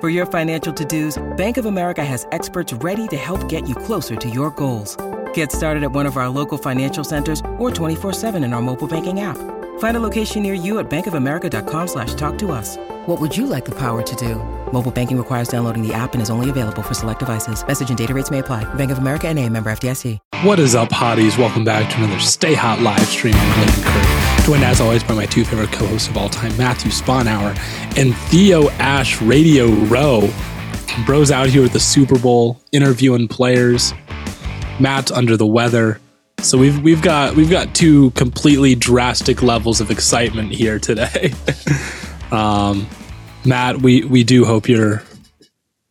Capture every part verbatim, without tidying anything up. For your financial to-dos, Bank of America has experts ready to help get you closer to your goals. Get started at one of our local financial centers or twenty-four seven in our mobile banking app. Find a location near you at bankofamerica.com slash talk to us. What would you like the power to do? Mobile banking requires downloading the app and is only available for select devices. Message and data rates may apply. Bank of America N A, member F D I C. What is up, hotties? Welcome back to another Stay Hot live stream on Lynn Curry. Joined as always by my two favorite co-hosts of all time, Matthew Sponhour and Theo Ash Radio Row. Bro's out here with the Super Bowl, interviewing players. Matt's under the weather. So we've we've got we've got two completely drastic levels of excitement here today. um, Matt, we, we do hope you're.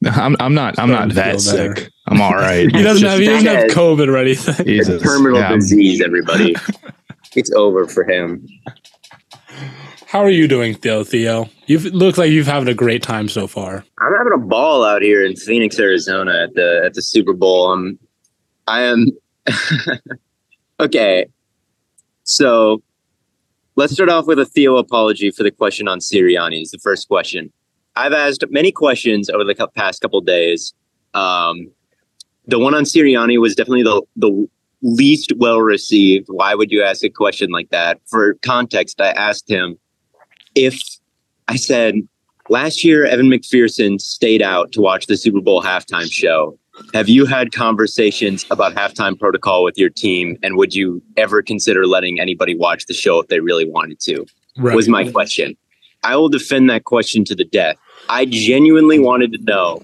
I'm I'm not I'm not that sick. Better. I'm all right. He doesn't have he doesn't have COVID or anything. It's a terminal yeah. disease, everybody. It's over for him. How are you doing, Theo? Theo, you look like you've having a great time so far. I'm having a ball out here in Phoenix, Arizona, at the at the Super Bowl. I'm I am okay. So let's start off with a Theo apology for the question on Sirianni. Is the first question. I've asked many questions over the past couple of days. Um, the one on Sirianni was definitely the, the least well-received. Why would you ask a question like that? For context, I asked him if I said, last year, Evan McPherson stayed out to watch the Super Bowl halftime show. Have you had conversations about halftime protocol with your team? And would you ever consider letting anybody watch the show if they really wanted to? Right. Was my question. I will defend that question to the death. I genuinely wanted to know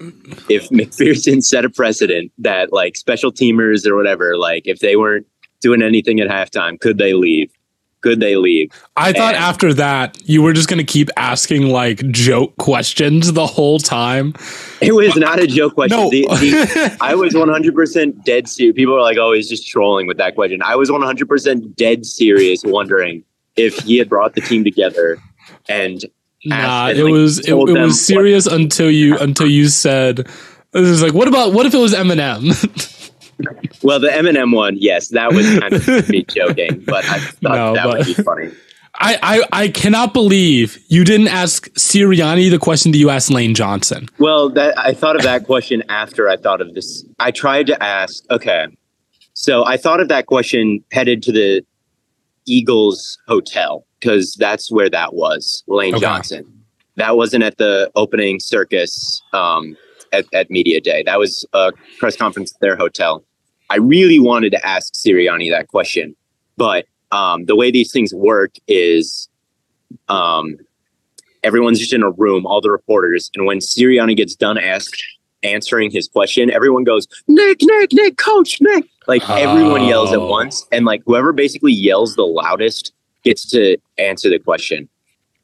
if McPherson set a precedent that, like, special teamers or whatever, like, if they weren't doing anything at halftime, could they leave? Could they leave? I and thought after that, you were just going to keep asking, like, joke questions the whole time. It was not a joke question. No. The, the, I was one hundred percent dead serious. People are like, oh, he's just trolling with that question. I was one hundred percent dead serious wondering if he had brought the team together and... Nah, it, like, was, it, it was it was serious what? until you until you said it was like what about what if it was Eminem? Well, the Eminem one, yes, that was kind of me joking, but I thought no, that but would be funny. I, I I cannot believe you didn't ask Sirianni the question that you asked Lane Johnson. Well, that I thought of that question after I thought of this. I tried to ask. Okay, so I thought of that question headed to the Eagles hotel, because that's where that was, Lane okay. Johnson. That wasn't at the opening circus um, at, at Media Day. That was a press conference at their hotel. I really wanted to ask Sirianni that question, but um, the way these things work is um, everyone's just in a room, all the reporters, and when Sirianni gets done asked, answering his question, everyone goes, Nick, Nick, Nick, Coach, Nick. Like, oh. everyone yells at once, and, like, whoever basically yells the loudest gets to answer the question.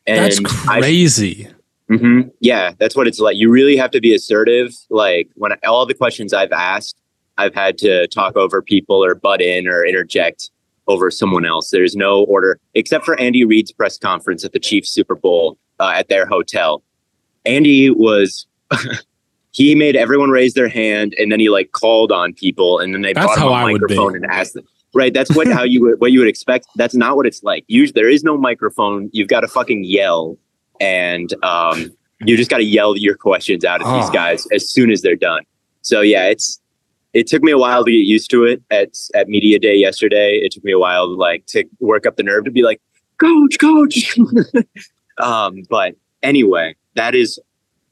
And that's crazy. I, mm-hmm, yeah, that's what it's like. You really have to be assertive. Like, when I, all the questions I've asked, I've had to talk over people or butt in or interject over someone else. There's no order, except for Andy Reid's press conference at the Chiefs Super Bowl uh, at their hotel. Andy was... He made everyone raise their hand, and then he, like, called on people, and then they That's brought him a microphone and asked them. right? That's what how you what you would expect. That's not what it's like. Usually, there is no microphone. You've got to fucking yell, and um, you just got to yell your questions out at oh. these guys as soon as they're done. So yeah, it's it took me a while to get used to it at at media day yesterday. It took me a while like to work up the nerve to be like, coach, coach. um, but anyway, that is.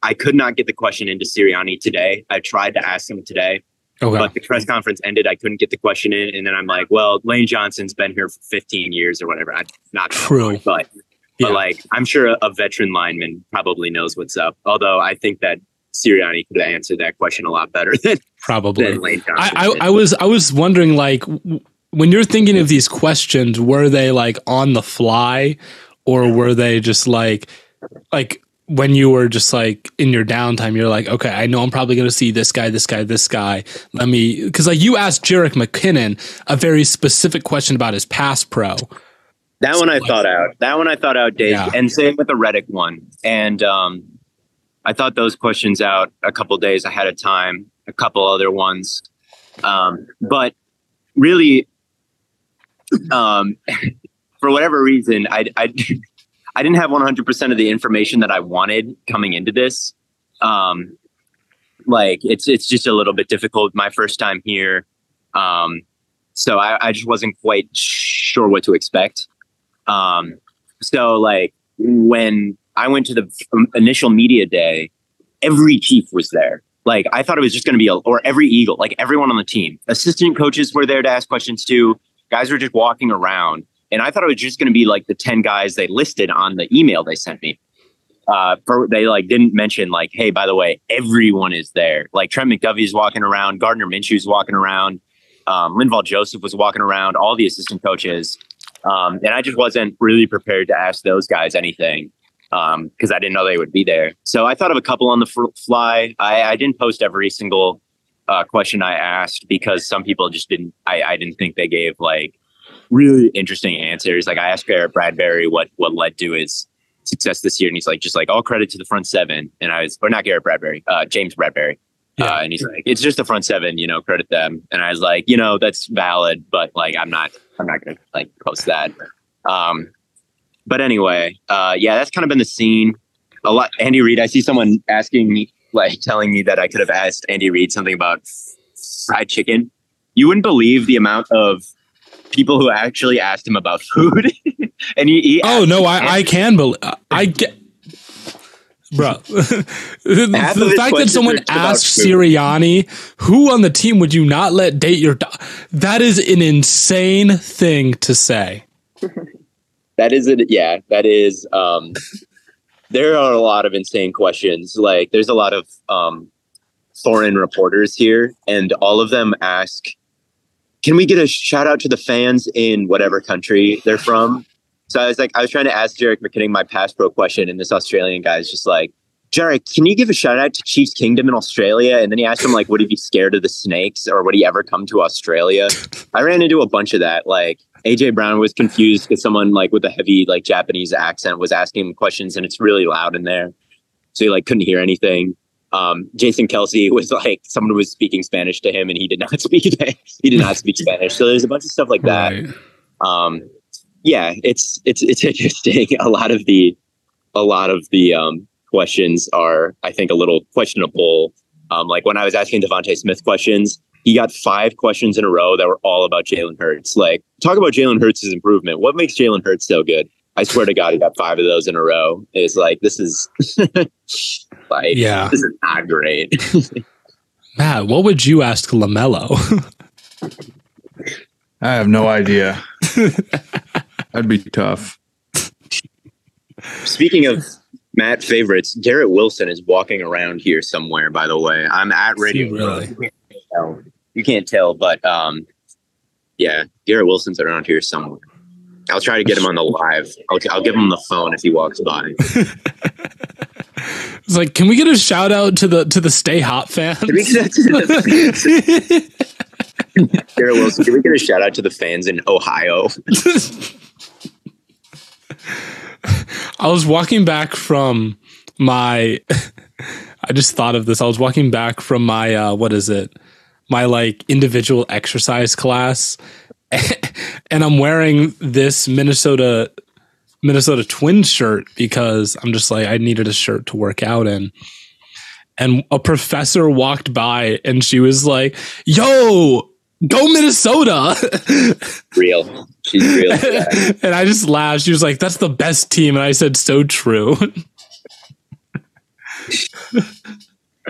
I could not get the question into Sirianni today. I tried to ask him today, okay. but the press conference ended. I couldn't get the question in. And then I'm like, well, Lane Johnson's been here for fifteen years or whatever. I'm not true, but, yeah. but like, I'm sure a, a veteran lineman probably knows what's up. Although I think that Sirianni could answer that question a lot better than probably than Lane Johnson. I, I, I was, I was wondering, like, when you're thinking of these questions, were they like on the fly or were they just like, like, when you were just like in your downtime, you're like, okay, I know I'm probably going to see this guy, this guy, this guy. Let me, cause like you asked Jerick McKinnon a very specific question about his pass pro. That so one I like, thought out, that one I thought out, Dave. Yeah. And same with the Reddick one. And um, I thought those questions out a couple days ahead of time, a couple other ones. Um, but really, um, for whatever reason, I, I, I didn't have one hundred percent of the information that I wanted coming into this. Um, like it's, it's just a little bit difficult. My first time here. Um, so I, I just wasn't quite sure what to expect. Um, so like when I went to the initial media day, every chief was there. Like I thought it was just going to be, a, or every Eagle, like everyone on the team, assistant coaches were there to ask questions too. Guys were just walking around. And I thought it was just going to be like the ten guys they listed on the email they sent me. Uh, for, they like didn't mention like, hey, by the way, everyone is there. Like Trent McDovey's walking around, Gardner Minshew's walking around, um, Linval Joseph was walking around, all the assistant coaches. Um, and I just wasn't really prepared to ask those guys anything um, because I didn't know they would be there. So I thought of a couple on the f- fly. I, I didn't post every single uh, question I asked because some people just didn't. I, I didn't think they gave like. Really interesting answers. Like I asked Garrett Bradbury what what led to his success this year, and he's like, just like all credit to the front seven. And I was, or not Garrett Bradbury, uh, James Bradbury. Yeah. Uh, and he's like, it's just the front seven, you know, credit them. And I was like, you know, that's valid, but like I'm not, I'm not gonna like post that. Um, but anyway, uh, yeah, that's kind of been the scene. A lot. Andy Reid. I see someone asking me, like, telling me that I could have asked Andy Reid something about fried chicken. You wouldn't believe the amount of people who actually asked him about food, and he, he oh no, I, I can believe I get, bro. the, the fact that someone asked Sirianni, who on the team would you not let date your dog? That is an insane thing to say. That is it. Yeah, that is. Um, there are a lot of insane questions. Like, there's a lot of um, foreign reporters here, and all of them ask. Can we get a shout out to the fans in whatever country they're from? So I was like, I was trying to ask Jerick McKinnon my pass pro question. And this Australian guy is just like, Jerick, can you give a shout out to Chiefs Kingdom in Australia? And then he asked him like, would he be scared of the snakes or would he ever come to Australia? I ran into a bunch of that. Like A J Brown was confused because someone like with a heavy, like Japanese accent was asking him questions and it's really loud in there. So he like couldn't hear anything. Um, Jason Kelsey was like someone was speaking Spanish to him, and he did not speak. he did not speak Spanish. So there's a bunch of stuff like that. Right. Um, yeah, it's it's it's interesting. A lot of the a lot of the um, questions are, I think, a little questionable. Um, like when I was asking Devontae Smith questions, he got five questions in a row that were all about Jalen Hurts. Like, talk about Jalen Hurts' improvement. What makes Jalen Hurts so good? I swear to God, he got five of those in a row. It's like, this is like, yeah. This is not great. Matt, what would you ask LaMelo? I have no idea. That'd be tough. Speaking of Matt favorites, Garrett Wilson is walking around here somewhere, by the way. I'm at Radio. Really? You can't tell, you can't tell but um, yeah, Garrett Wilson's around here somewhere. I'll try to get him on the live. I'll, I'll give him the phone if he walks by. It's like, can we get a shout out to the to the Stay Hot fans? Can we get to the fans? Garrett Wilson, can we get a shout out to the fans in Ohio? I was walking back from my. I just thought of this. I was walking back from my uh, what is it? My like individual exercise class. and I'm wearing this Minnesota Minnesota Twins shirt because I'm just like, I needed a shirt to work out in. And a professor walked by and she was like, yo, go Minnesota. Real. She's real. And, and I just laughed. She was like, that's the best team. And I said, so true.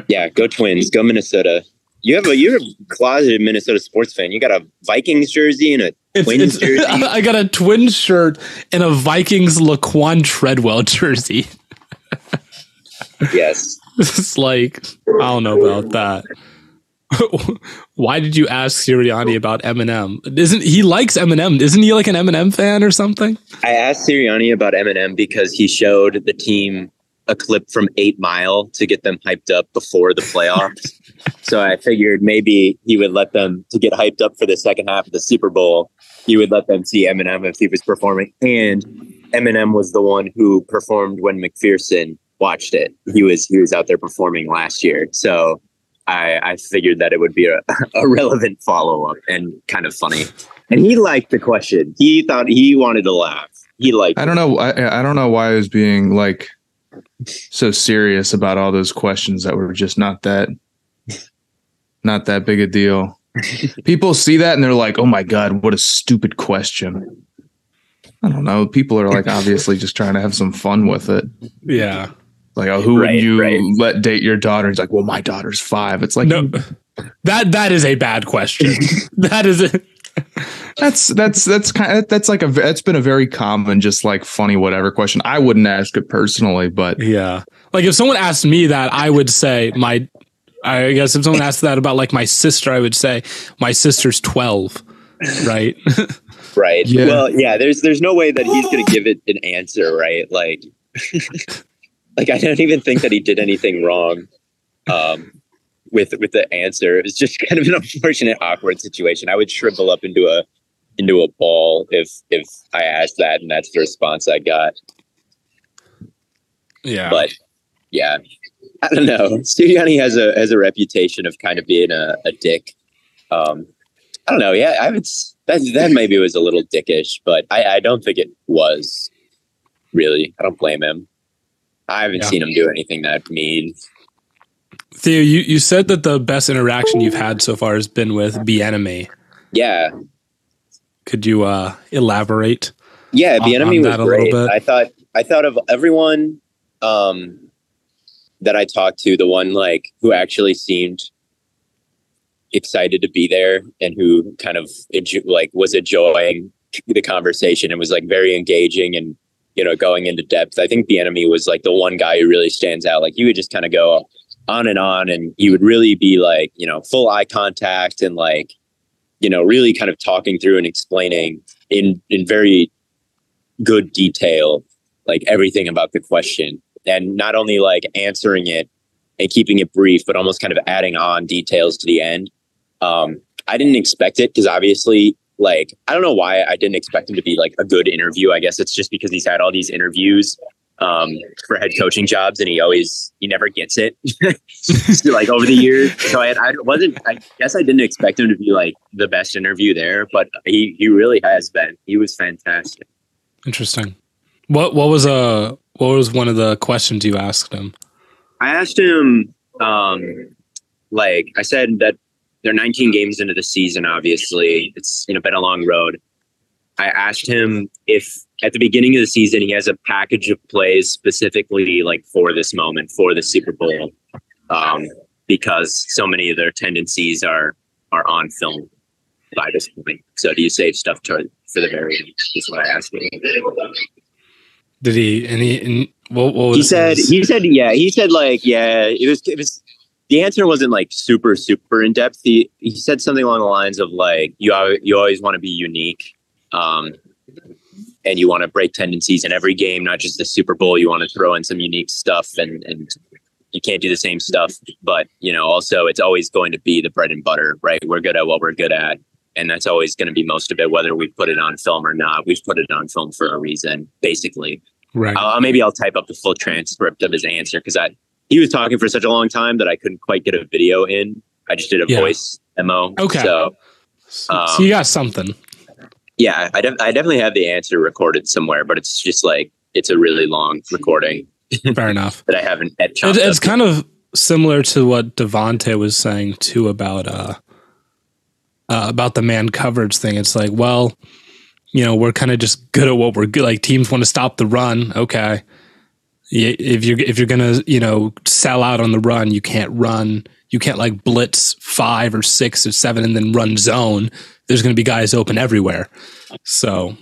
Yeah, go Twins. Go Minnesota. You have a you're a closeted Minnesota sports fan. You got a Vikings jersey and a it's, Twins it's, jersey. I got a Twins shirt and a Vikings Laquan Treadwell jersey. Yes. It's like, I don't know about that. Why did you ask Sirianni about Eminem? Isn't he likes Eminem? Isn't he like an Eminem fan or something? I asked Sirianni about Eminem because he showed the team a clip from Eight Mile to get them hyped up before the playoffs. So I figured maybe he would let them to get hyped up for the second half of the Super Bowl. He would let them see Eminem if he was performing. And Eminem was the one who performed when McPherson watched it. He was he was out there performing last year. So I, I figured that it would be a, a relevant follow-up and kind of funny. And he liked the question. He thought he wanted to laugh. He liked I don't it. know. I, I don't know why I was being like so serious about all those questions that were just not that not that big a deal. People see that and they're like, oh my God, what a stupid question. I don't know. People are like obviously just trying to have some fun with it. Yeah. Like, oh, who right, would you right. let date your daughter? He's like, well, my daughter's five. It's like, no, that that is a bad question. That is it. That's that's that's kind of, that's like a that's been a very common, just like funny whatever question. I wouldn't ask it personally, but yeah, like if someone asked me that, I would say my. I guess if someone asked that about like my sister, I would say my sister's twelve, right? Right. Yeah. Well, yeah. There's there's no way that he's gonna give it an answer, right? Like, like I don't even think that he did anything wrong. Um. With with the answer, it was just kind of an unfortunate, awkward situation. I would shrivel up into a into a ball if if I asked that, and that's the response I got. Yeah, but yeah, I don't know. Sirianni has a has a reputation of kind of being a, a dick. Um, I don't know. Yeah, I would. That that maybe was a little dickish, but I, I don't think it was really. I don't blame him. I haven't yeah. seen him do anything that mean. Theo, you, you said that the best interaction you've had so far has been with Bienemy. Yeah. Could you uh, elaborate? Yeah, Bienemy was great. I thought I thought of everyone um, that I talked to, the one like who actually seemed excited to be there and who kind of like was enjoying the conversation and was like very engaging and you know going into depth. I think Bienemy was like the one guy who really stands out. Like he would just kind of go on and on, and he would really be like, you know, full eye contact and like, you know, really kind of talking through and explaining in, in very good detail, like everything about the question, and not only like answering it and keeping it brief, but almost kind of adding on details to the end. Um, I didn't expect it because obviously, like, I don't know why I didn't expect him to be like a good interview. I guess it's just because he's had all these interviews um for head coaching jobs and he always he never gets it. So, like over the years, so I, I wasn't I guess I didn't expect him to be like the best interview there, but he he really has been. He was fantastic. Interesting. What what was uh what was one of the questions you asked him? I asked him um like I said that they're nineteen games into the season, obviously. It's you know been a long road. I asked him if at the beginning of the season, he has a package of plays specifically like for this moment, for the Super Bowl, um, because so many of their tendencies are are on film by this point. So do you save stuff to, for the very end? Is what I asked him. Did he? And he and what, what was he said? His? He said, yeah. He said, like, yeah. It was. It was. The answer wasn't like super, super in depth. He he said something along the lines of like, you you always want to be unique. Um, and you want to break tendencies in every game, not just the Super Bowl. You want to throw in some unique stuff, and, and you can't do the same stuff. But, you know, also it's always going to be the bread and butter, right? We're good at what we're good at. And that's always going to be most of it, whether we put it on film or not. We've put it on film for a reason, basically. Right. I'll, maybe I'll type up the full transcript of his answer because I he was talking for such a long time that I couldn't quite get a video in. I just did a yeah. voice memo. Okay. So, um, so you got something. Yeah, I, def- I definitely have the answer recorded somewhere, but it's just like, it's a really long recording. Fair enough. That I haven't had chopped it, It's up kind yet. Of similar to what Devontae was saying too about uh, uh about the man coverage thing. It's like, well, you know, we're kind of just good at what we're good. Like teams want to stop the run. Okay. If you're, if you're going to, you know, sell out on the run, you can't run. You can't like blitz five or six or seven and then run zone. There's going to be guys open everywhere. So.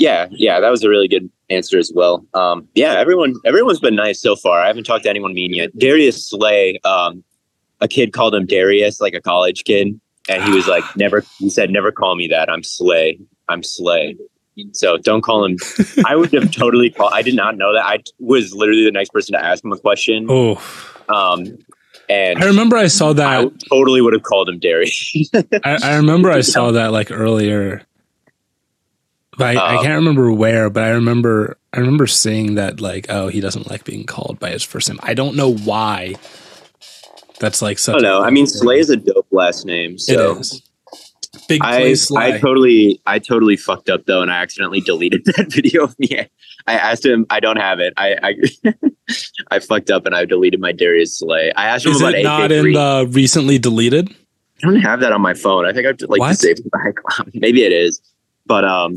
Yeah. Yeah. That was a really good answer as well. Um, yeah. Everyone, everyone's been nice so far. I haven't talked to anyone mean yet. Darius Slay, um, a kid called him Darius, like a college kid. And he was like, never, he said, never call me that. I'm Slay. I'm Slay. So don't call him. I would have totally called. I did not know that. I was literally the next person to ask him a question. Oh, um, and I remember I saw that. I totally would have called him Darius. I, I remember I saw that like earlier. But I, um, I can't remember where, but I remember, I remember seeing that like, oh, he doesn't like being called by his first name. I don't know why. That's like such. I don't know. I mean, Slay is a dope last name. So. It is. Big play, I, Slay. I totally, I totally fucked up though, and I accidentally deleted that video of me. I asked him. I don't have it. I, I, I fucked up, and I deleted my Darius Slay. I asked him is about it not A J Green. In the recently deleted. I don't have that on my phone. I think I have to like save it by cloud. Maybe it is, but um,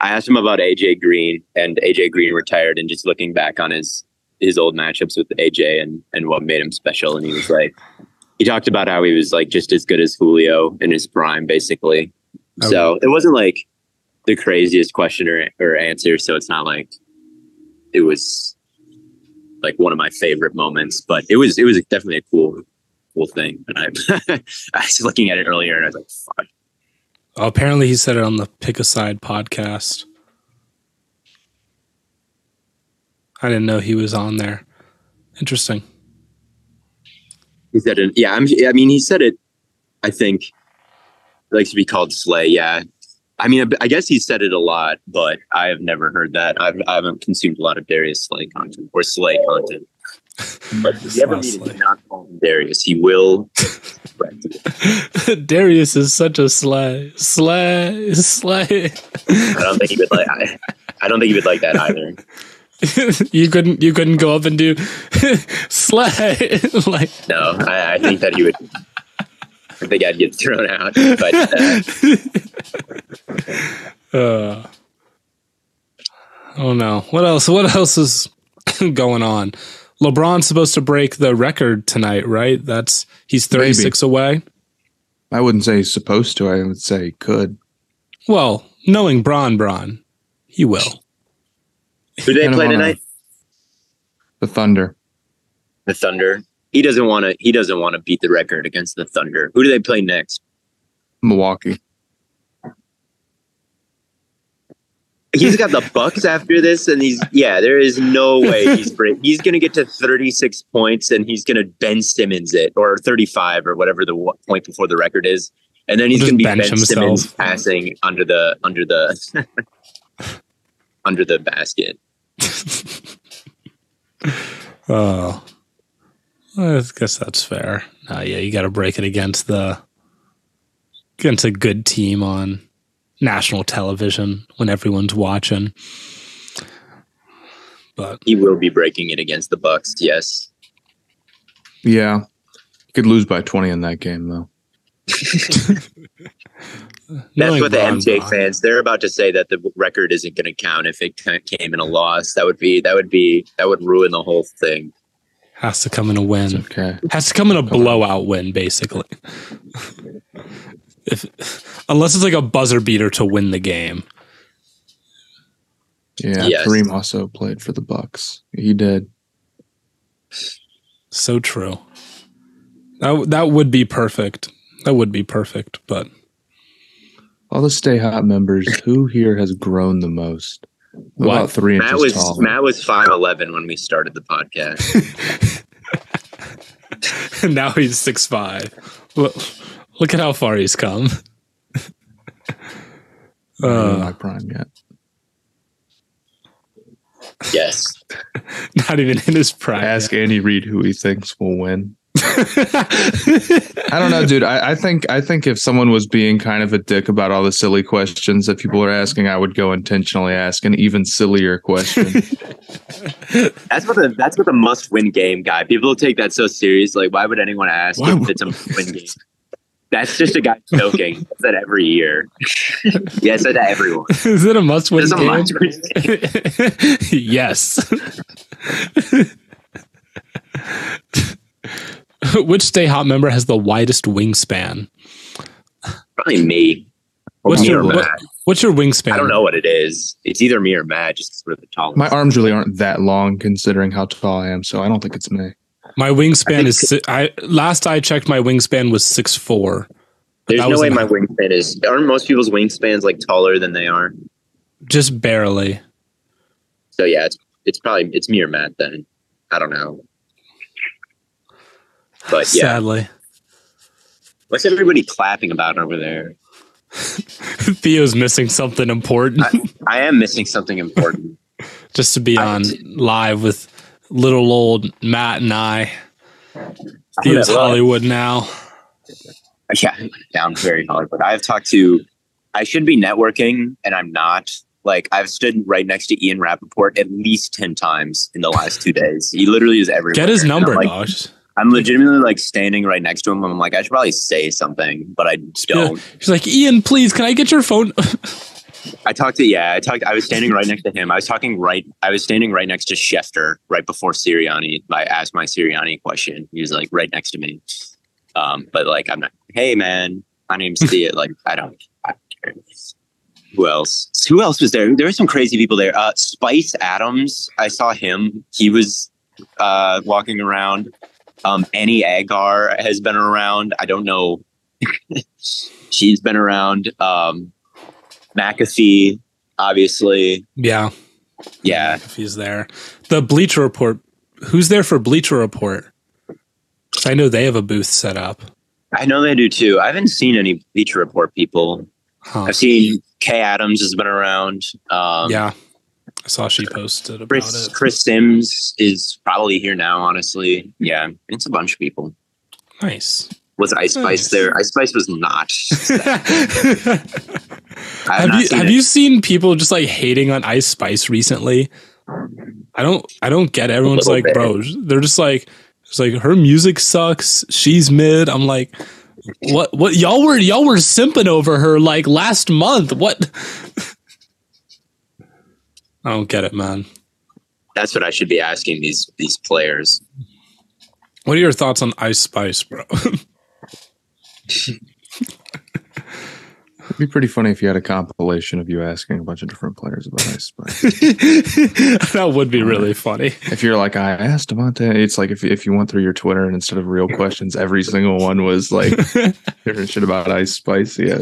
I asked him about A J Green, and A J Green retired, and just looking back on his. his old matchups with A J and, and what made him special. And he was like, he talked about how he was like just as good as Julio in his prime, basically. Okay. So it wasn't like the craziest question or, or answer. So it's not like it was like one of my favorite moments, but it was, it was definitely a cool, cool thing. And I, I was looking at it earlier and I was like, fuck. Well, apparently he said it on the Pick a Side podcast. I didn't know he was on there. Interesting. He said it. Yeah, I'm, I mean, he said it, I think, likes to be called Slay. Yeah. I mean, I, I guess he said it a lot, but I have never heard that. I've, I haven't consumed a lot of Darius Slay content or Slay content. But if you ever meet him, not call him Darius. He will. Darius is such a Slay. Slay. Slay. I don't think he would like, I, I don't think he would like that either. you couldn't you couldn't go up and do Slay. Like no, I, I think that he would. I think I'd get thrown out. But, uh. Uh, oh no! What else? What else is going on? LeBron's supposed to break the record tonight, right? That's he's thirty-six Maybe. Away. I wouldn't say he's supposed to. I would say could. Well, knowing Bron, Bron, he will. Who do they play tonight? The Thunder. The Thunder. He doesn't want to. He doesn't want to beat the record against the Thunder. Who do they play next? Milwaukee. He's got the Bucks after this, and he's yeah. There is no way he's break, he's going to get to thirty-six points, and he's going to Ben Simmons it or thirty-five or whatever the point before the record is, and then he's going to be Ben himself. Simmons passing under the under the. Under the basket. Oh, I guess that's fair. Uh, yeah, you got to break it against the against a good team on national television when everyone's watching. But he will be breaking it against the Bucks. Yes. Yeah, could lose by twenty in that game though. That's what the M T A fans, they're about to say that the record isn't going to count if it came in a loss. That would be, that would be, that would ruin the whole thing. Has to come in a win. It's okay. Has to come in a blowout win, basically. if, unless it's like a buzzer beater to win the game. Yeah. Yes. Kareem also played for the Bucks. He did. So true. That, that would be perfect. That would be perfect, but. All the Stay Hot members, who here has grown the most? What? About three Matt inches was, tall. Matt was five eleven when we started the podcast. And now he's six five. Well, look at how far he's come. I'm uh, in my prime yet. Yes. Not even in his prime. I ask yet. Andy Reid who he thinks will win. I don't know, dude. I, I think I think if someone was being kind of a dick about all the silly questions that people are asking, I would go intentionally ask an even sillier question. That's what the that's what the must-win game guy. People take that so serious. Like, why would anyone ask why if would... it's a must-win game? That's just a guy joking. He says that every year. Yeah, I said that everyone. Is it a must-win game? A must-win game. Yes. Which Stay Hot member has the widest wingspan? Probably me. What's, me your, what, what's your wingspan? I don't know what it is. It's either me or Matt, just sort of the tallest. My arms really aren't that long considering how tall I am, so I don't think it's me. My wingspan is. I last I checked, my wingspan was six four. There's no way my wingspan is. Aren't most people's wingspans like taller than they are? Just barely. So yeah, it's it's probably it's me or Matt then. I don't know. But yeah, sadly, what's everybody clapping about over there? Theo's missing something important. I, I am missing something important. Just to be I on did. live with. Little old Matt and I. Theo's Hollywood now. Yeah, down very Hollywood. I've talked to, I should be networking, and I'm not. Like, I've stood right next to Ian Rappaport at least ten times in the last two days. He literally is everywhere. Get his number, like, dog. I'm legitimately, like, standing right next to him, and I'm like, I should probably say something, but I don't. He's like, Ian, please, can I get your phone? I talked to, yeah, I talked, I was standing right next to him. I was talking right, I was standing right next to Schefter right before Sirianni. I asked my Sirianni question. He was like right next to me. Um, but like, I'm not, hey man, my name's Theo. Like, I don't, I don't care. Who else? Who else was there? There were some crazy people there. Uh, Spice Adams. I saw him. He was uh, walking around. Um, Annie Agar has been around. I don't know. She's been around. Um, McAfee, obviously. Yeah. Yeah. McAfee's there. The Bleacher Report. Who's there for Bleacher Report? Because I know they have a booth set up. I know they do too. I haven't seen any Bleacher Report people. Huh. I've seen Kay Adams has been around. Um, yeah. I saw she posted about Chris, it. Chris Sims is probably here now, honestly. Yeah. It's a bunch of people. Nice. Was Ice Spice nice. there? Ice Spice was not. Have, have, you, seen have you seen people just like hating on Ice Spice recently? I don't I don't get it. Everyone's like, bit. bro, they're just like it's like her music sucks, she's mid. I'm like, what what y'all were y'all were simping over her like last month. What? I don't get it, man. That's what I should be asking these these players. What are your thoughts on Ice Spice, bro? It'd be pretty funny if you had a compilation of you asking a bunch of different players about Ice Spice. That would be really funny. If you're like, I asked Devontae, it's like if if you went through your Twitter and instead of real questions, every single one was like different shit about Ice Spice. Yeah.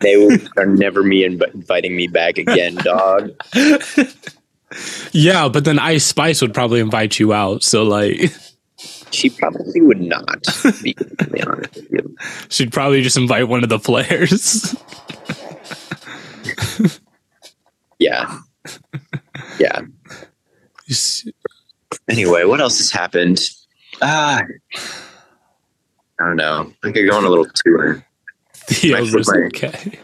They will, are never me inv- inviting me back again, dog. Yeah, but then Ice Spice would probably invite you out. So like. She probably would not, to be honest with you. She'd probably just invite one of the players. Yeah. Yeah. Anyway, what else has happened? Uh, I don't know. I could go on a little tour. Theo's okay.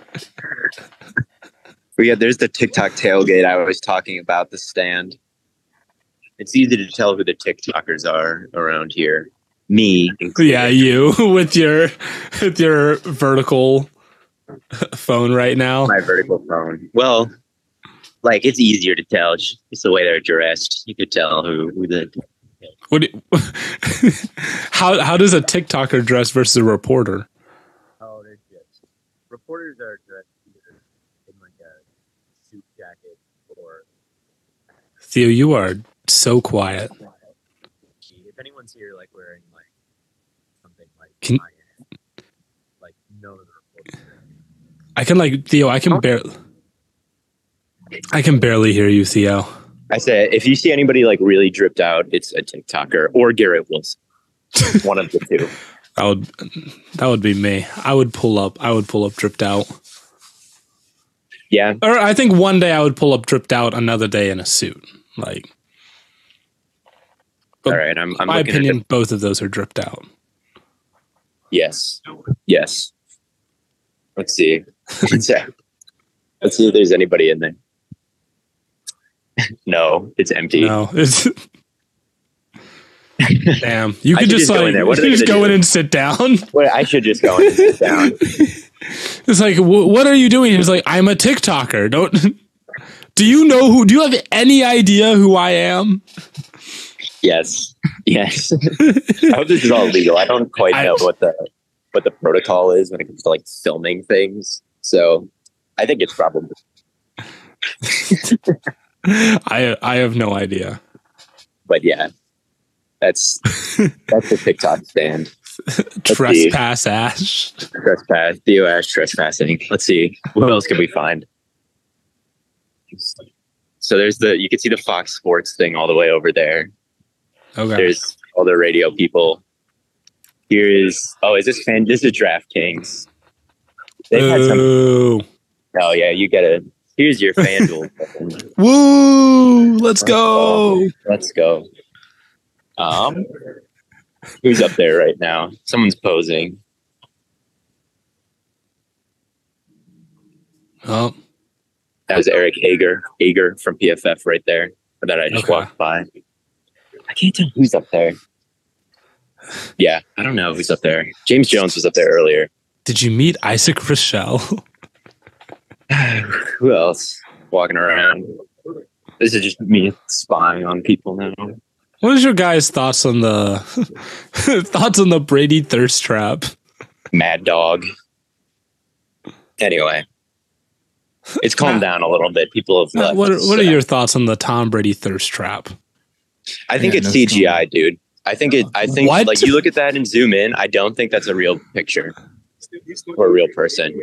But yeah, there's the TikTok tailgate I was talking about, the stand. It's easy to tell who the TikTokers are around here. Me. Included. Yeah, you with your with your vertical phone right now. My vertical phone. Well, like it's easier to tell. It's, it's the way they're dressed. You could tell who, who the. What do, how how does a TikToker dress versus a reporter? Oh, they're just reporters are dressed either in like a suit jacket or. Theo, you are. So quiet. If anyone's here, like wearing like something like can, high-end, like no other reporters. I can like Theo. I can oh. barely. I can barely hear you, Theo. I said, if you see anybody like really dripped out, it's a TikToker or Garrett Wilson. One of the two. That would that would be me. I would pull up. I would pull up dripped out. Yeah. Or I think one day I would pull up dripped out. Another day in a suit, like. But all right, I'm, I'm my opinion, at both of those are dripped out. Yes. Yes. Let's see. Let's, let's see if there's anybody in there. No, it's empty. No, it's damn. You could just, just like go in there. What you just go do? in and sit down. What, I should just go in and sit down. It's like, wh- what are you doing? It's like, I'm a TikToker. Don't. Do you know who? Do you have any idea who I am? Yes. Yes. I hope this is all legal. I don't quite know I, what the what the protocol is when it comes to like filming things. So I think it's probably. I I have no idea. But yeah. That's that's the TikTok stand. Trespass Ash. Trespass. Theo Ash trespassing. Let's see. What else can we find? So there's the you can see the Fox Sports thing all the way over there. Okay. There's all the radio people. Here is oh, is this fan? This is DraftKings. They've had some. Oh yeah, you get it. Here's your FanDuel. Woo! Let's go. Oh, let's go. Um, who's up there right now? Someone's posing. Oh, that was Eric Hager, Hager from P F F, right there. That I just okay. walked by. I can't tell who's up there. Yeah, I don't know who's up there. James Jones was up there earlier. Did you meet Isaac Rochelle? Who else walking around? This is just me spying on people now. What is your guys' thoughts on the thoughts on the Brady thirst trap? Mad Dog. Anyway, it's calmed down a little bit. People have left. What, what are your thoughts on the Tom Brady thirst trap? I think yeah, it's C G I, cool. dude. I think it. I think what? Like you look at that and zoom in. I don't think that's a real picture or a real person.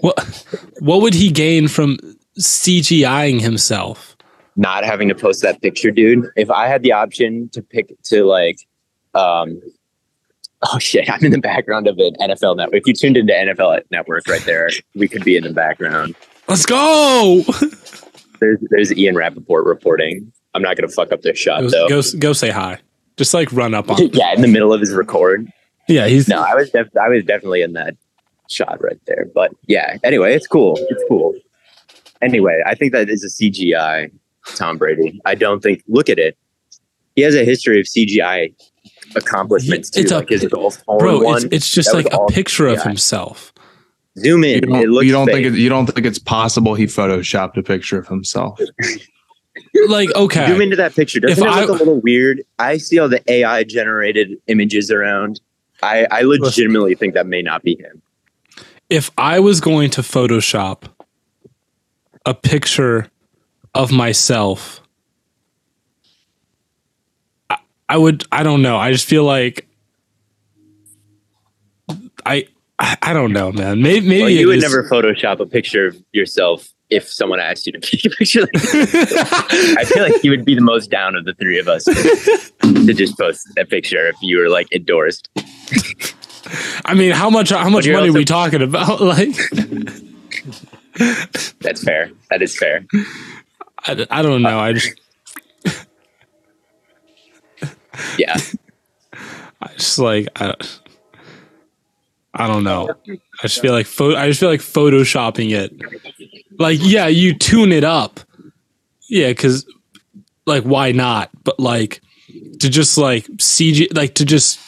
What? What would he gain from C G I-ing himself? Not having to post that picture, dude. If I had the option to pick to like, um, oh shit, I'm in the background of an N F L network. If you tuned into N F L Network right there, we could be in the background. Let's go. There's, there's Ian Rappaport reporting. I'm not going to fuck up this shot, go, though. Go, go say hi. Just, like, run up on him. Yeah, in the middle of his record. Yeah, he's... No, I was def- I was definitely in that shot right there. But, yeah, anyway, it's cool. It's cool. Anyway, I think that is a C G I Tom Brady. I don't think... Look at it. He has a history of C G I accomplishments, too. It's like a, his golf hole bro, one. It's, it's just, like, a picture C G I of himself. Zoom in. You don't, it looks you don't think it, you don't think it's possible he photoshopped a picture of himself? Like okay, zoom into that picture. Doesn't if it I, look a little weird? I see all the A I generated images around. I, I legitimately think that may not be him. If I was going to Photoshop a picture of myself, I, I would. I don't know. I just feel like I. I don't know, man. Maybe, maybe well, you would is... never Photoshop a picture of yourself if someone asked you to take a picture like that. I feel like you would be the most down of the three of us to just post that picture if you were like endorsed. I mean, how much how much money also... are we talking about? Like, that's fair. That is fair. I, I don't know. Uh, I just yeah. I just like. I... I don't know. I just feel like pho- I just feel like photoshopping it. Like, yeah, you tune it up. Yeah, because like, why not? But like, to just like C G, like to just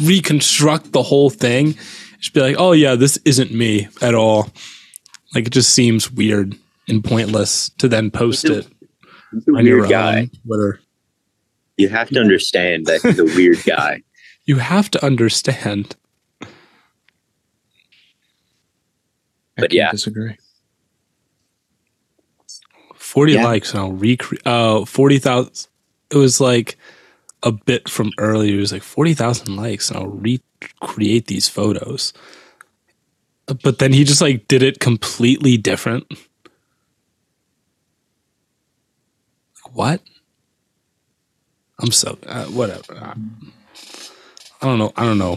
reconstruct the whole thing. Just be like, oh yeah, this isn't me at all. Like, it just seems weird and pointless to then post it. He's a weird guy. Twitter. You have to understand that he's a weird guy. You have to understand. But I yeah, disagree. Forty yeah. likes, and I'll recreate. Uh, forty thousand. It was like a bit from earlier. It was like forty thousand likes, and I'll recreate these photos. But then he just like did it completely different. What? I'm so uh, whatever. I, I don't know. I don't know.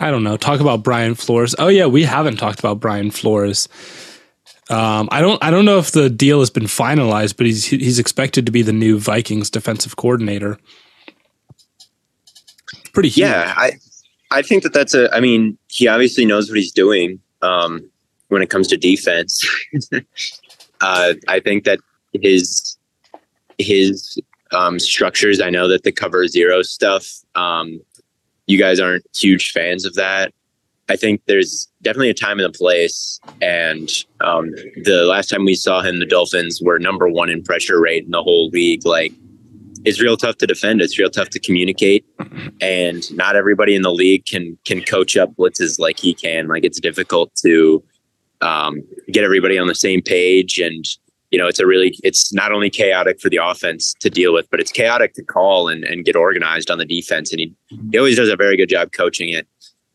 I don't know. Talk about Brian Flores. Oh, yeah, we haven't talked about Brian Flores. Um, I don't I don't know if the deal has been finalized, but he's he's expected to be the new Vikings defensive coordinator. Pretty huge. Yeah, I I think that that's a I mean, he obviously knows what he's doing um, when it comes to defense. uh, I think that his his um, structures, I know that the cover zero stuff, um, you guys aren't huge fans of that. I think there's definitely a time and a place. And um, the last time we saw him, the Dolphins were number one in pressure rate in the whole league. Like, it's real tough to defend. It's real tough to communicate. And not everybody in the league can can coach up blitzes like he can. Like, it's difficult to um, get everybody on the same page. And, you know, it's a really, it's not only chaotic for the offense to deal with, but it's chaotic to call and, and get organized on the defense. And he, he always does a very good job coaching it.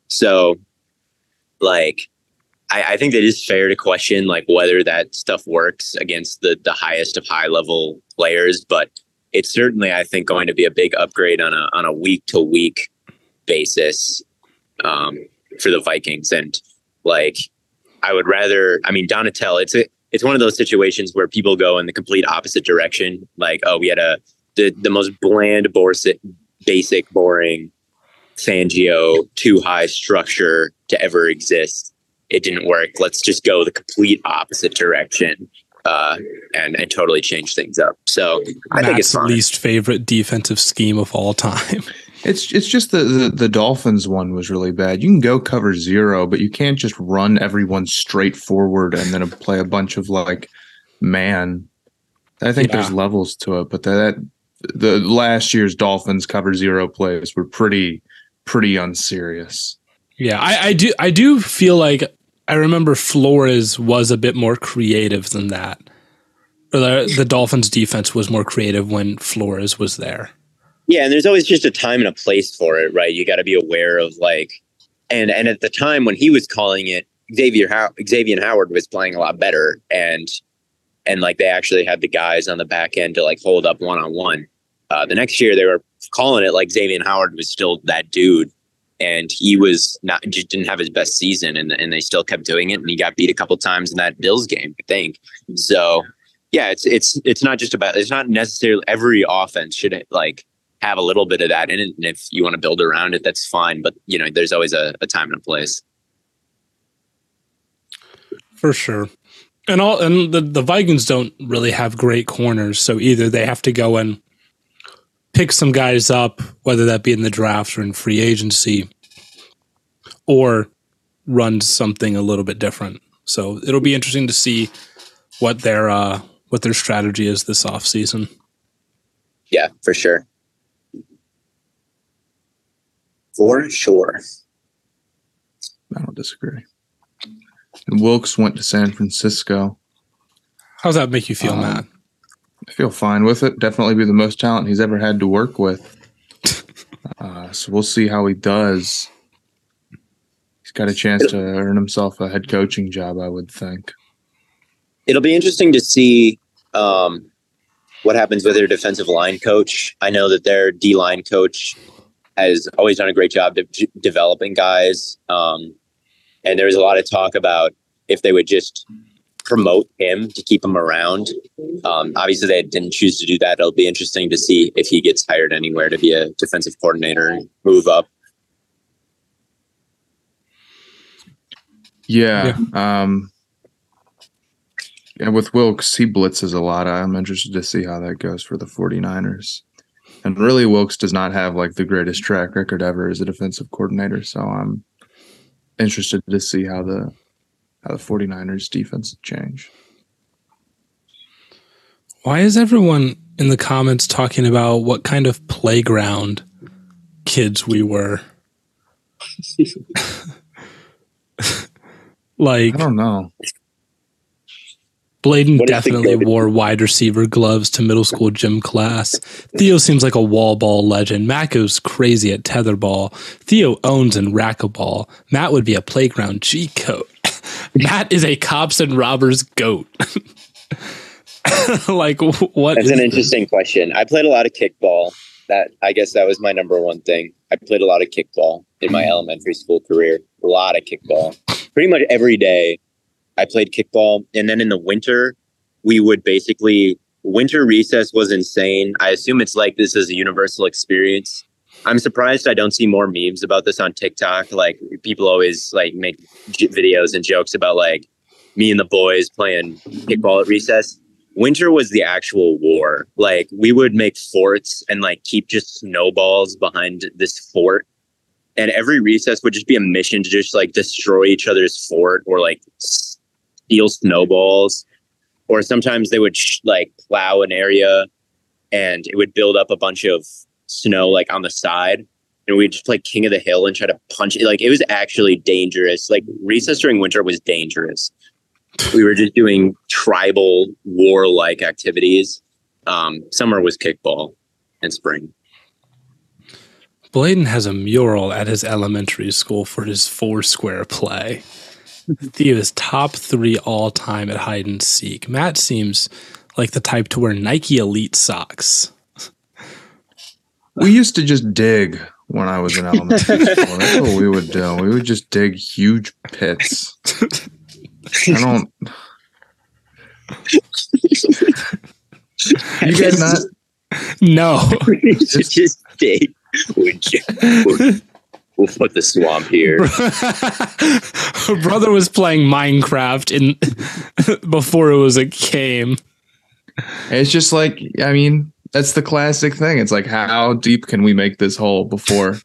So, like, I, I think that is fair to question, like, whether that stuff works against the, the highest of high level players, but it's certainly, I think, going to be a big upgrade on a on a week to week basis um, for the Vikings. And like, I would rather, I mean, Donatell, it's a, it's one of those situations where people go in the complete opposite direction. Like, oh, we had a the the most bland, borsi- basic, boring Fangio too high structure to ever exist. It didn't work. Let's just go the complete opposite direction uh, and and totally change things up. So I Matt's think it's fine. Least favorite defensive scheme of all time. It's it's just the, the the Dolphins one was really bad. You can go cover zero, but you can't just run everyone straight forward and then play a bunch of like man. I think yeah. there's levels to it, but that the last year's Dolphins cover zero plays were pretty. pretty unserious. Yeah, I, I do I do feel like I remember Flores was a bit more creative than that. Or the, the Dolphins defense was more creative when Flores was there. Yeah, and there's always just a time and a place for it, right? You got to be aware of like and and at the time when he was calling it, Xavier How- Xavier Howard was playing a lot better and and like they actually had the guys on the back end to like hold up one-on-one. Uh, the next year they were calling it like Xavier Howard was still that dude and he was not just didn't have his best season and, and they still kept doing it and he got beat a couple times in that Bills game, I think. So yeah, it's it's it's not just about it's not necessarily every offense should like have a little bit of that in it, and if you want to build around it, that's fine. But you know, there's always a, a time and a place. For sure. And all and the, the Vikings don't really have great corners, so either they have to go and pick some guys up, whether that be in the draft or in free agency, or run something a little bit different. So it'll be interesting to see what their uh, what their strategy is this offseason. Yeah, for sure. For sure. I don't disagree. And Wilkes went to San Francisco. How's that make you feel, um, Matt? I feel fine with it. Definitely be the most talent he's ever had to work with. Uh, so we'll see how he does. He's got a chance to earn himself a head coaching job, I would think. It'll be interesting to see um, what happens with their defensive line coach. I know that their D-line coach has always done a great job de- developing guys. Um, and there was a lot of talk about if they would just promote him to keep him around. Um, obviously, they didn't choose to do that. It'll be interesting to see if he gets hired anywhere to be a defensive coordinator and move up. Yeah. yeah. Um, and with Wilkes, he blitzes a lot. I'm interested to see how that goes for the 49ers. And really, Wilkes does not have like the greatest track record ever as a defensive coordinator. So I'm interested to see how the How the 49ers defense change. Why is everyone in the comments talking about what kind of playground kids we were? Like, I don't know. Bladen definitely wore wide receiver gloves to middle school gym class. Theo seems like a wall ball legend. Matt goes crazy at tetherball. Theo owns in racquetball. Matt would be a playground G coach. Matt is a cops and robbers goat. Like, what? That's an interesting this? question. I played a lot of kickball. That I guess that was my number one thing. I played a lot of kickball in my elementary school career. A lot of kickball. Pretty much every day I played kickball. And then in the winter, we would basically, winter recess was insane. I assume it's like this is a universal experience. I'm surprised I don't see more memes about this on TikTok. Like, people always like make j- videos and jokes about like me and the boys playing kickball at recess. Winter was the actual war. Like, we would make forts and like keep just snowballs behind this fort. And every recess would just be a mission to just like destroy each other's fort or like steal snowballs. Or sometimes they would sh- like plow an area and it would build up a bunch of snow like on the side, and we'd just play King of the Hill and try to punch it. Like, it was actually dangerous. Like, recess during winter was dangerous. We were just doing tribal war-like activities. Um, summer was kickball and spring. Bladen has a mural at his elementary school for his four-square play. Theo is top three all-time at hide-and-seek. Matt seems like the type to wear Nike Elite socks. We used to just dig when I was in elementary school. That's what we would do. We would just dig huge pits. I don't... You guys not... No. Just, just dig. We'll, we'll, we'll put the swamp here. Her brother was playing Minecraft in before it was a game. It's just like, I mean... That's the classic thing. It's like, how deep can we make this hole before,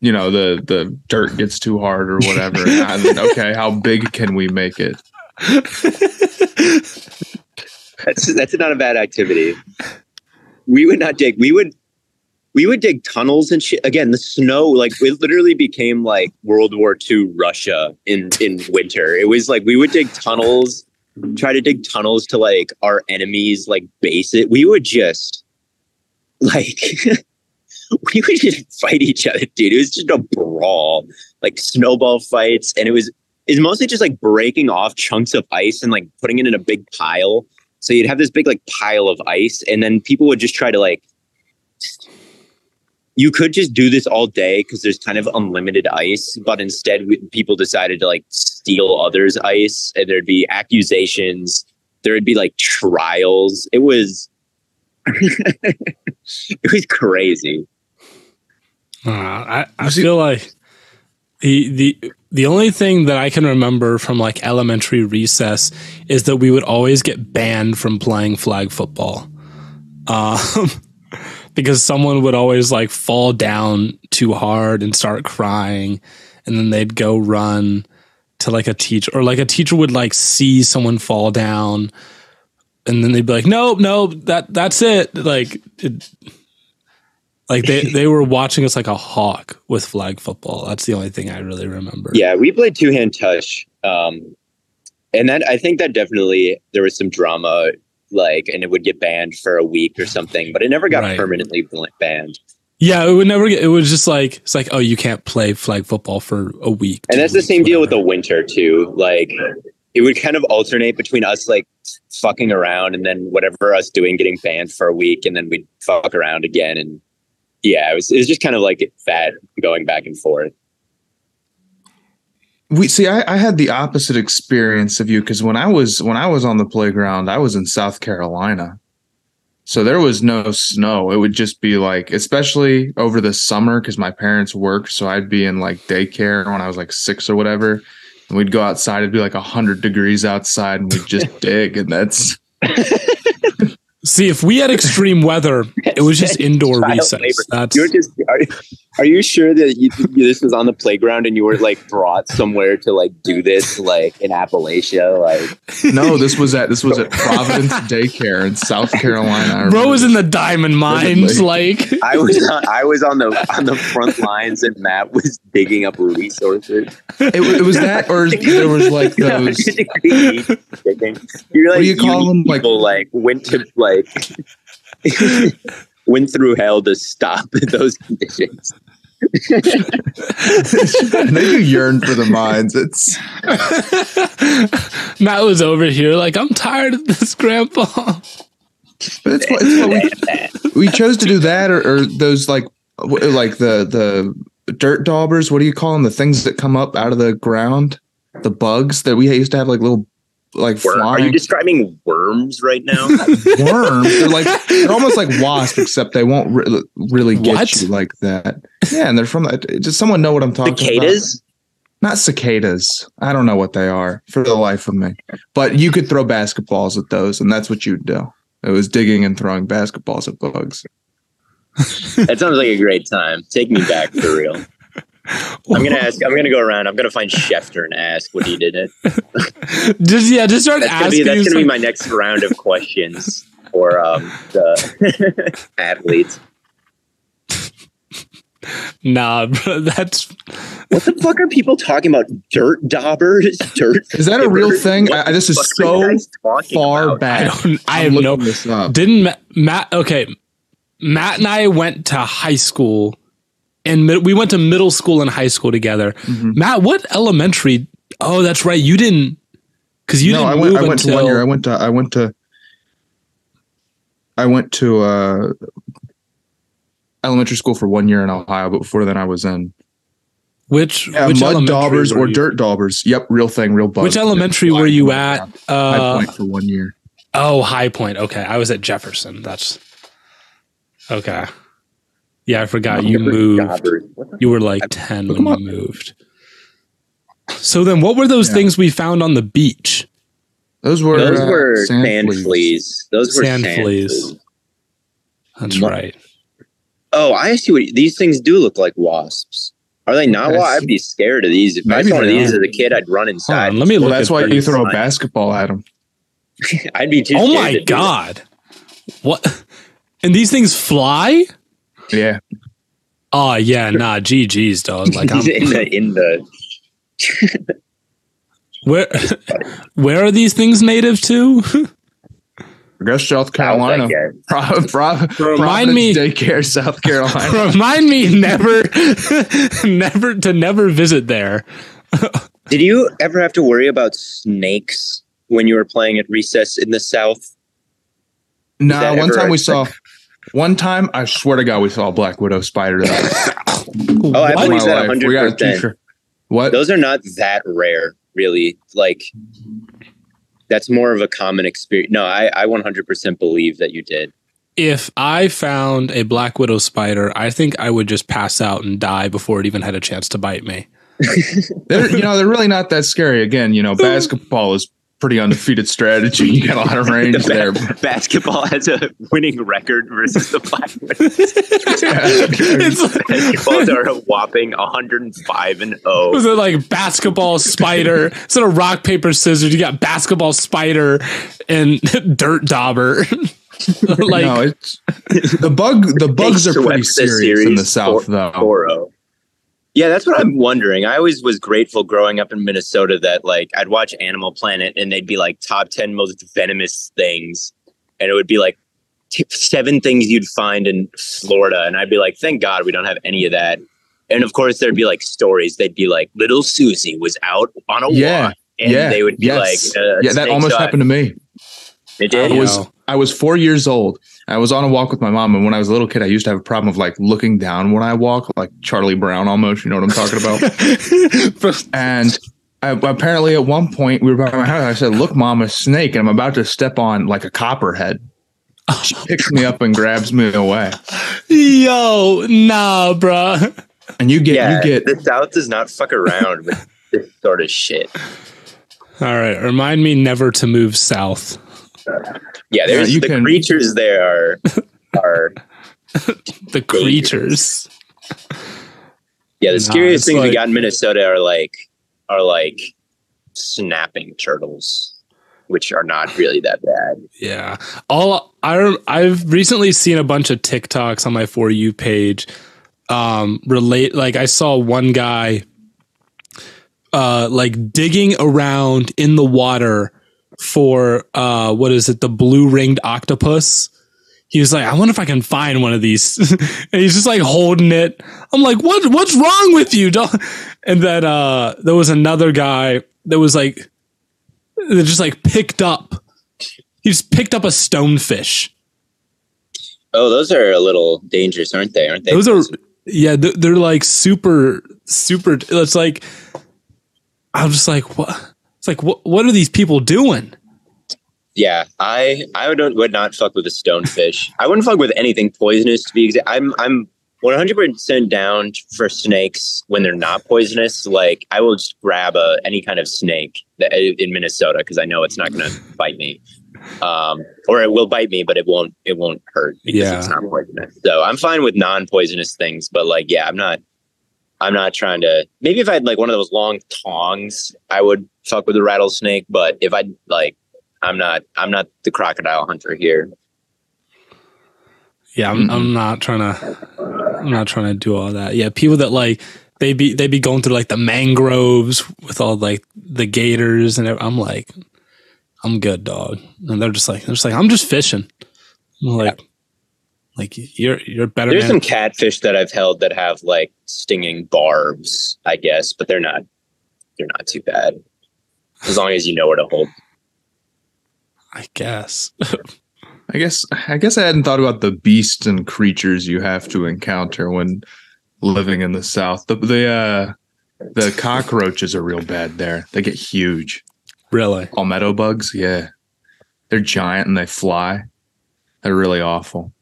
you know, the, the dirt gets too hard or whatever? I mean, okay, how big can we make it? That's that's not a bad activity. We would not dig. We would we would dig tunnels and shit. Again, the snow, like, it literally became like World War Two Russia in in winter. It was like we would dig tunnels. Try to dig tunnels to like our enemies, like base it. We would just like we would just fight each other, dude. It was just a brawl, like snowball fights, and it was is mostly just like breaking off chunks of ice and like putting it in a big pile. So you'd have this big like pile of ice, and then people would just try to like. You could just do this all day because there's kind of unlimited ice, but instead we, people decided to like steal others' ice, and there'd be accusations. There would be like trials. It was, it was crazy. Uh, I, I feel like the the the only thing that I can remember from like elementary recess is that we would always get banned from playing flag football. Um. Because someone would always like fall down too hard and start crying, and then they'd go run to like a teacher, or like a teacher would like see someone fall down, and then they'd be like, "Nope, nope, that that's it." Like, it, like they they were watching us like a hawk with flag football. That's the only thing I really remember. Yeah, we played two hand touch, um, and that I think that definitely there was some drama. Like, and it would get banned for a week or something, but it never got right. permanently banned. Yeah, it would never get, it was just like, it's like, oh, you can't play flag football for a week. And that's weeks, the same whatever. Deal with the winter too. Like, it would kind of alternate between us like fucking around and then whatever us doing getting banned for a week, and then we'd fuck around again. And yeah, it was, it was just kind of like that going back and forth. We see. I, I had the opposite experience of you, because when I was when I was on the playground, I was in South Carolina, so there was no snow. It would just be like, especially over the summer, because my parents worked, so I'd be in like daycare when I was like six or whatever, and we'd go outside. It'd be like a hundred degrees outside, and we'd just dig, and that's. See, if we had extreme weather, it was just indoor recess. That's... You're just, are, are you sure that you, this was on the playground and you were like brought somewhere to like do this, like in Appalachia? Like, no, this was at this was at Providence Daycare in South Carolina. Bro was in the diamond mines. Like, I was on, I was on the on the front lines, and Matt was digging up resources. It, it was that, or there was like those. You're like, what do you call them? Like, like went to like. Like, went through hell to stop those conditions. They yearn for the mines. It's Matt was over here like, I'm tired of this, grandpa. But it's what, it's what we, we chose to do that, or, or those like like the the dirt daubers. What do you call them? The things that come up out of the ground. the bugs that we used to have, like little like Worm. Flying. Are you describing worms right now? Worms. They're like they're almost like wasps, except they won't re- really get what? You like that. Yeah, and they're from. Does someone know what I'm talking cicadas? About? Cicadas. Not cicadas. I don't know what they are for the life of me. But you could throw basketballs at those, and that's what you'd do. It was digging and throwing basketballs at bugs. That sounds like a great time. Take me back for real. I'm gonna ask. I'm gonna go around. I'm gonna find Schefter and ask what he did it. Just yeah, just start that's asking. Gonna be, that's gonna be my next round of questions for um, the athletes. Nah, bro, that's what the fuck are people talking about? Dirt daubers, dirt. Is that a dibbers? Real thing? What I, this is so far about? Back. I, don't, I have no. This up. Didn't Matt? Okay, Matt and I went to high school, and mid, we went to middle school and high school together. Mm-hmm. Matt, what elementary? Oh, that's right. You didn't because you no, didn't I went, move I went until to one year. I went to. I went to. I went to. Uh, elementary school for one year in Ohio, but before then I was in which yeah, which mud daubers or you? Dirt daubers. Yep, real thing, real bug. Which elementary yeah, were you at? Uh, High Point for one year. Oh, High Point. Okay, I was at Jefferson. That's okay. Yeah, I forgot you moved. You were like ten when you moved. So then, what were those yeah. things we found on the beach? Those were those were uh, sand, sand fleas. fleas. Those were sand, sand fleas. fleas. That's Mud. Right. Oh, I see what these things do look like wasps. Are they not? Well, I'd be scared of these. If Maybe I saw one of these are. As a kid, I'd run inside. On, let me look well, that's why you throw a basketball at them. I'd be too oh scared. Oh my to God. What? And these things fly? Yeah. Oh, yeah. Nah, G G's, dog. Like, I'm in the. In the where, where are these things native to? I guess South Carolina. Pro, pro, remind me, daycare, South Carolina. Remind me never, never to never visit there. Did you ever have to worry about snakes when you were playing at recess in the South? No, one time we trick? saw. One time, I swear to God, we saw a black widow spider. That oh, what? I believe that one hundred percent. We got a t-shirt. What? Those are not that rare, really. Like. That's more of a common experience. No, I, I one hundred percent believe that you did. If I found a black widow spider, I think I would just pass out and die before it even had a chance to bite me. You know, they're really not that scary. Again, you know, basketball is pretty undefeated strategy. You got a lot of range the there. Ba- basketball has a winning record versus the black widow. Basketballs are a whopping one hundred five and oh. Was it like basketball spider? Instead of rock, paper, scissors, you got basketball spider and dirt dauber. Like no, it's, the bug the bugs are pretty serious in the South for, though. four oh. Yeah, that's what I'm wondering. I always was grateful growing up in Minnesota that like I'd watch Animal Planet and they'd be like top ten most venomous things. And it would be like t- seven things you'd find in Florida. And I'd be like, thank God we don't have any of that. And of course, there'd be like stories. They'd be like, little Susie was out on a yeah, walk. And yeah, they would be yes. like, uh, yeah, that almost shot. happened to me. It did. I was, I was four years old. I was on a walk with my mom, and when I was a little kid, I used to have a problem of like looking down when I walk, like Charlie Brown almost. You know what I'm talking about? And I, apparently, at one point, we were by my house. I said, "Look, Mom, a snake!" And I'm about to step on like a copperhead. She picks me up and grabs me away. Yo, nah, bruh. And you get, yeah, you get. The South does not fuck around with this sort of shit. All right, remind me never to move south. Yeah, there's yeah, the can... creatures there are are the creatures. Yeah, the nah, scariest things like... we got in Minnesota are like are like snapping turtles, which are not really that bad. Yeah. All I I've recently seen a bunch of TikToks on my For You page um relate like I saw one guy uh like digging around in the water for uh what is it the blue ringed octopus. He was like, I wonder if I can find one of these. And he's just like holding it. I'm like, what what's wrong with you? Don't. And then uh there was another guy that was like that just like picked up he just picked up a stonefish. Oh, those are a little dangerous, aren't they? Aren't they? Those are yeah, they're, they're like super super it's like I was just like, what? It's like, what? What are these people doing? Yeah, I I would would not fuck with a stonefish. I wouldn't fuck with anything poisonous. To be exact, I'm I'm one hundred percent down for snakes when they're not poisonous. Like, I will just grab a any kind of snake that, in Minnesota, because I know it's not going to bite me, um, or it will bite me, but it won't it won't hurt because yeah. it's not poisonous. So I'm fine with non-poisonous things, but like, yeah, I'm not. I'm not trying to. Maybe if I had like one of those long tongs, I would fuck with a rattlesnake. But if I like, I'm not. I'm not the crocodile hunter here. Yeah, I'm. Mm-hmm. I'm not trying to. I'm not trying to do all that. Yeah, people that like they be they be going through like the mangroves with all like the gators and everything. I'm like, I'm good, dog. And they're just like they're just like I'm just fishing. I'm like. Yeah. Like you're, you're better. There's man. some catfish that I've held that have like stinging barbs, I guess, but they're not, they're not too bad as long as you know where to hold. I guess. I guess. I guess I hadn't thought about the beasts and creatures you have to encounter when living in the South. The the uh, the cockroaches are real bad there. They get huge. Really? Palmetto bugs? Yeah, they're giant and they fly. They're really awful.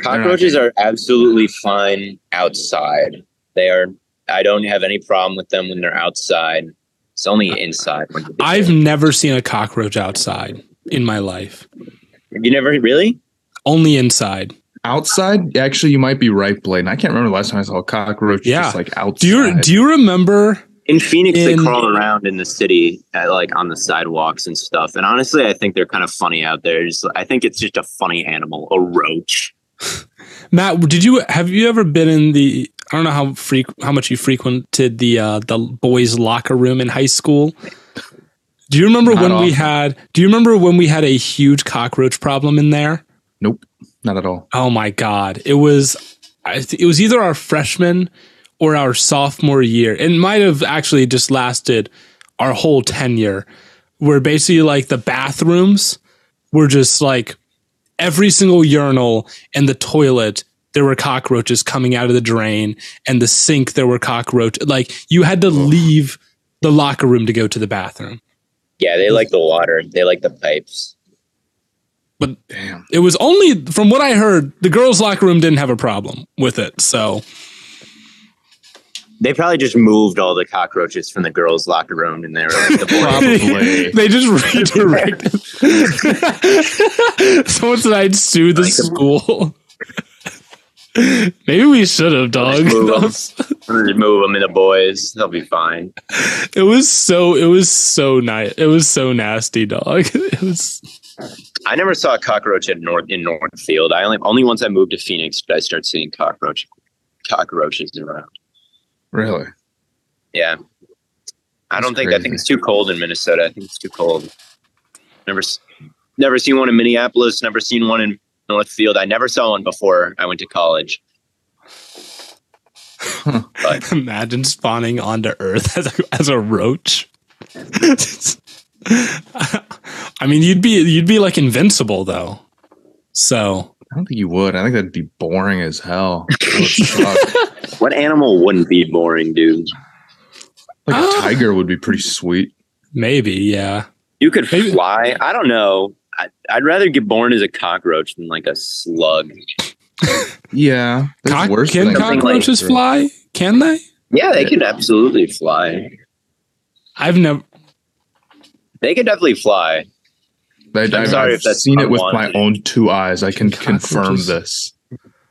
Cockroaches are absolutely fine outside. They are. I don't have any problem with them when they're outside. It's only inside. I've never seen a cockroach outside in my life. You never really? Only inside. Outside? Actually, you might be right, Blaine. I can't remember the last time I saw a cockroach. Yeah. Just like outside. Do you do you remember? In Phoenix, in, they crawl around in the city, at, like on the sidewalks and stuff. And honestly, I think they're kind of funny out there. Just, I think it's just a funny animal, a roach. Matt, did you have you ever been in the? I don't know how frequ- how much you frequented the uh, the boys' locker room in high school. Do you remember not when often. we had? Do you remember when we had a huge cockroach problem in there? Nope, not at all. Oh my god, it was I th- it was either our freshman or our sophomore year. It might have actually just lasted our whole tenure, where basically like the bathrooms were just like. Every single urinal and the toilet, there were cockroaches coming out of the drain, and the sink, there were cockroaches. Like, you had to leave the locker room to go to the bathroom. Yeah, they like the water. They like the pipes. But damn, it was only, from what I heard, the girls' locker room didn't have a problem with it, so... They probably just moved all the cockroaches from the girls' locker room, and they were like, the probably they just redirected. Someone said I'd sue the school. Maybe we should have, dog. We'll just move them. move them in the boys; they'll be fine. It was so. It was so nice. It was so nasty, dog. It was. I never saw a cockroach at North in Northfield. I only only once I moved to Phoenix did I start seeing cockroach cockroaches around. Really? Yeah. I don't That's think, crazy. I think it's too cold in Minnesota. I think it's too cold. Never, never seen one in Minneapolis, never seen one in Northfield. I never saw one before I went to college. But. Imagine spawning onto Earth as a, as a roach. I mean, you'd be, you'd be like invincible though. So I don't think you would. I think that'd be boring as hell. What animal wouldn't be boring, dude? Like a uh, tiger would be pretty sweet. Maybe, yeah. You could maybe. fly. I don't know. I, I'd rather get born as a cockroach than like a slug. Yeah. Cock- worse can cockroaches like, fly? Can they? Yeah, they yeah. can absolutely fly. I've never. They could definitely fly. They, I'm I've sorry if that's seen it with my own two eyes. I can confirm this.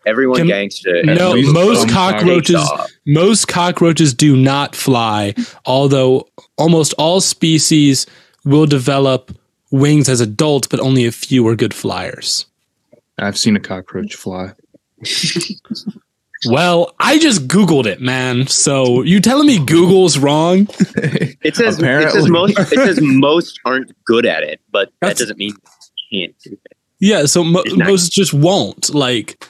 Everyone Can, gangster. No, most cockroaches most cockroaches do not fly, although almost all species will develop wings as adults, but only a few are good flyers. I've seen a cockroach fly. Well, I just Googled it, man. So you telling me Google's wrong? It says, it says most it says most aren't good at it, but That's, that doesn't mean you can't do it. Yeah, so mo- most just won't. Like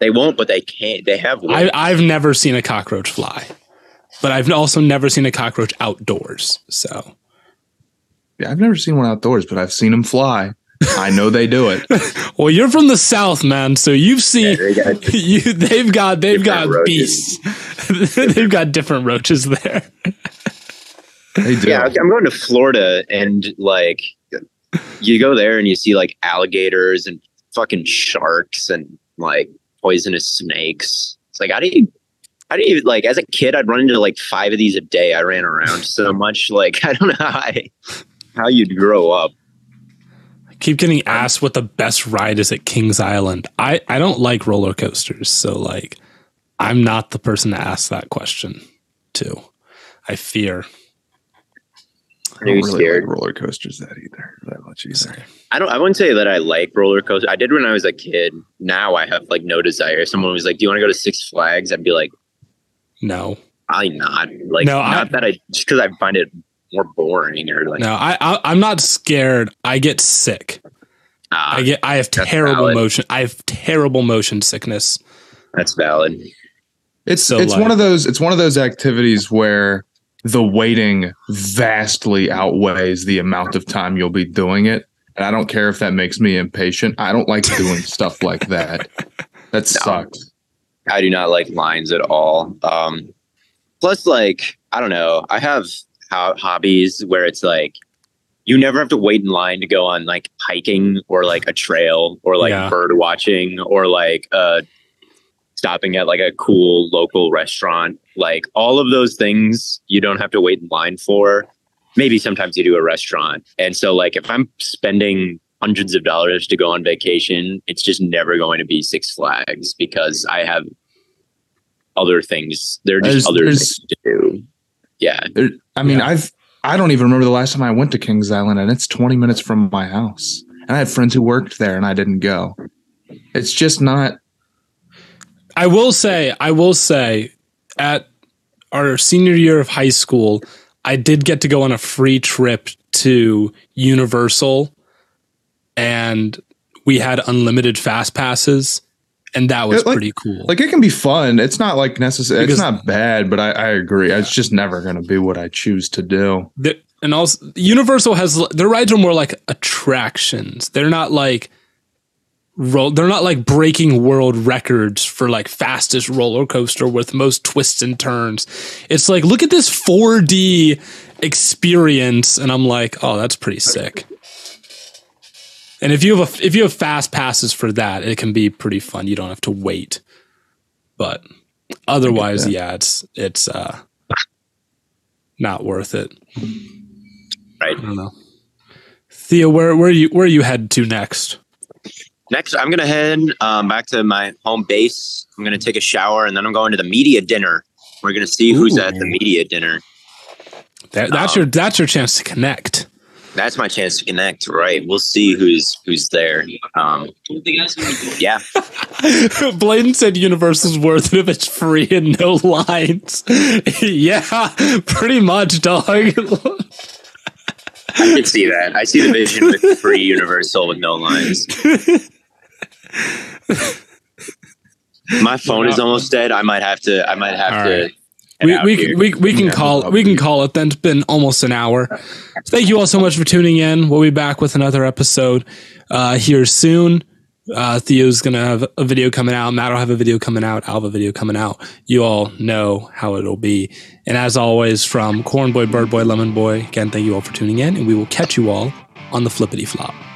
They won't, but they can't. They have one. I, I've never seen a cockroach fly, but I've also never seen a cockroach outdoors. So, yeah, I've never seen one outdoors, but I've seen them fly. I know they do it. Well, you're from the South, man, so you've seen. Yeah, they got, you, they've got they've got roaches. beasts. They've got different roaches there. They do. Yeah, I'm going to Florida, and like you go there and you see like alligators and fucking sharks and like poisonous snakes. It's like, how do you, how do you like, as a kid, I'd run into like five of these a day. I ran around so much. Like, I don't know how, I, how you'd grow up. I keep getting asked what the best ride is at Kings Island. I, I don't like roller coasters. So like, I'm not the person to ask that question to. I fear. I don't really scared? like roller coasters that either. That much either. I don't. I wouldn't say that I like roller coasters. I did when I was a kid. Now I have like no desire. Someone was like, "Do you want to go to Six Flags?" I'd be like, "No, I not like no, not I, that I just because I find it more boring or like." No, I, I I'm not scared. I get sick. Uh, I get. I have terrible valid. motion. I have terrible motion sickness. That's valid. It's so it's like, one of those. It's one of those activities where the waiting vastly outweighs the amount of time you'll be doing it. And I don't care if that makes me impatient. I don't like doing stuff like that. That no, sucks. I do not like lines at all. Um, plus, like, I don't know. I have ho- hobbies where it's like, you never have to wait in line to go on like hiking or like a trail or like yeah. bird watching or like uh, stopping at like a cool local restaurant. Like all of those things you don't have to wait in line for. Maybe sometimes you do a restaurant. And so like if I'm spending hundreds of dollars to go on vacation, it's just never going to be Six Flags because I have other things. There are just there's, other there's, things to do. Yeah. There, I mean, yeah. I've, I don't even remember the last time I went to Kings Island, and it's twenty minutes from my house. And I had friends who worked there and I didn't go. It's just not. I will say, I will say, at our senior year of high school, I did get to go on a free trip to Universal, and we had unlimited fast passes, and that was it, like, pretty cool. Like, it can be fun. It's not like necessary. It's not bad, but I, I agree. Yeah. It's just never going to be what I choose to do. The, and also, Universal has their rides are more like attractions. They're not like. Roll, they're not like breaking world records for like fastest roller coaster with most twists and turns. It's like, look at this four D experience, and I'm like, oh, that's pretty sick. And if you have a, if you have fast passes for that, it can be pretty fun. You don't have to wait. But otherwise, yeah, it's it's uh, not worth it. Right. I don't know. Theo, where where are you where are you headed to next? Next, I'm going to head um, back to my home base. I'm going to take a shower, and then I'm going to the media dinner. We're going to see Ooh. who's at the media dinner. That, that's um, your that's your chance to connect. That's my chance to connect, right? We'll see who's who's there. Um, yeah. Bladen said Universal's worth it if it's free and no lines. Yeah, pretty much, dog. I can see that. I see the vision with free Universal with no lines. My phone is almost dead. I might have to. I might have right. to. We we, we we can yeah, call we can call it. Then it's been almost an hour. Thank you all so much for tuning in. We'll be back with another episode uh, here soon. Uh, Theo's gonna have a video coming out. Matt will have a video coming out. I'll have a video coming out. You all know how it'll be. And as always, from Corn Boy, Bird Boy, Lemon Boy, again, thank you all for tuning in, and we will catch you all on the flippity flop.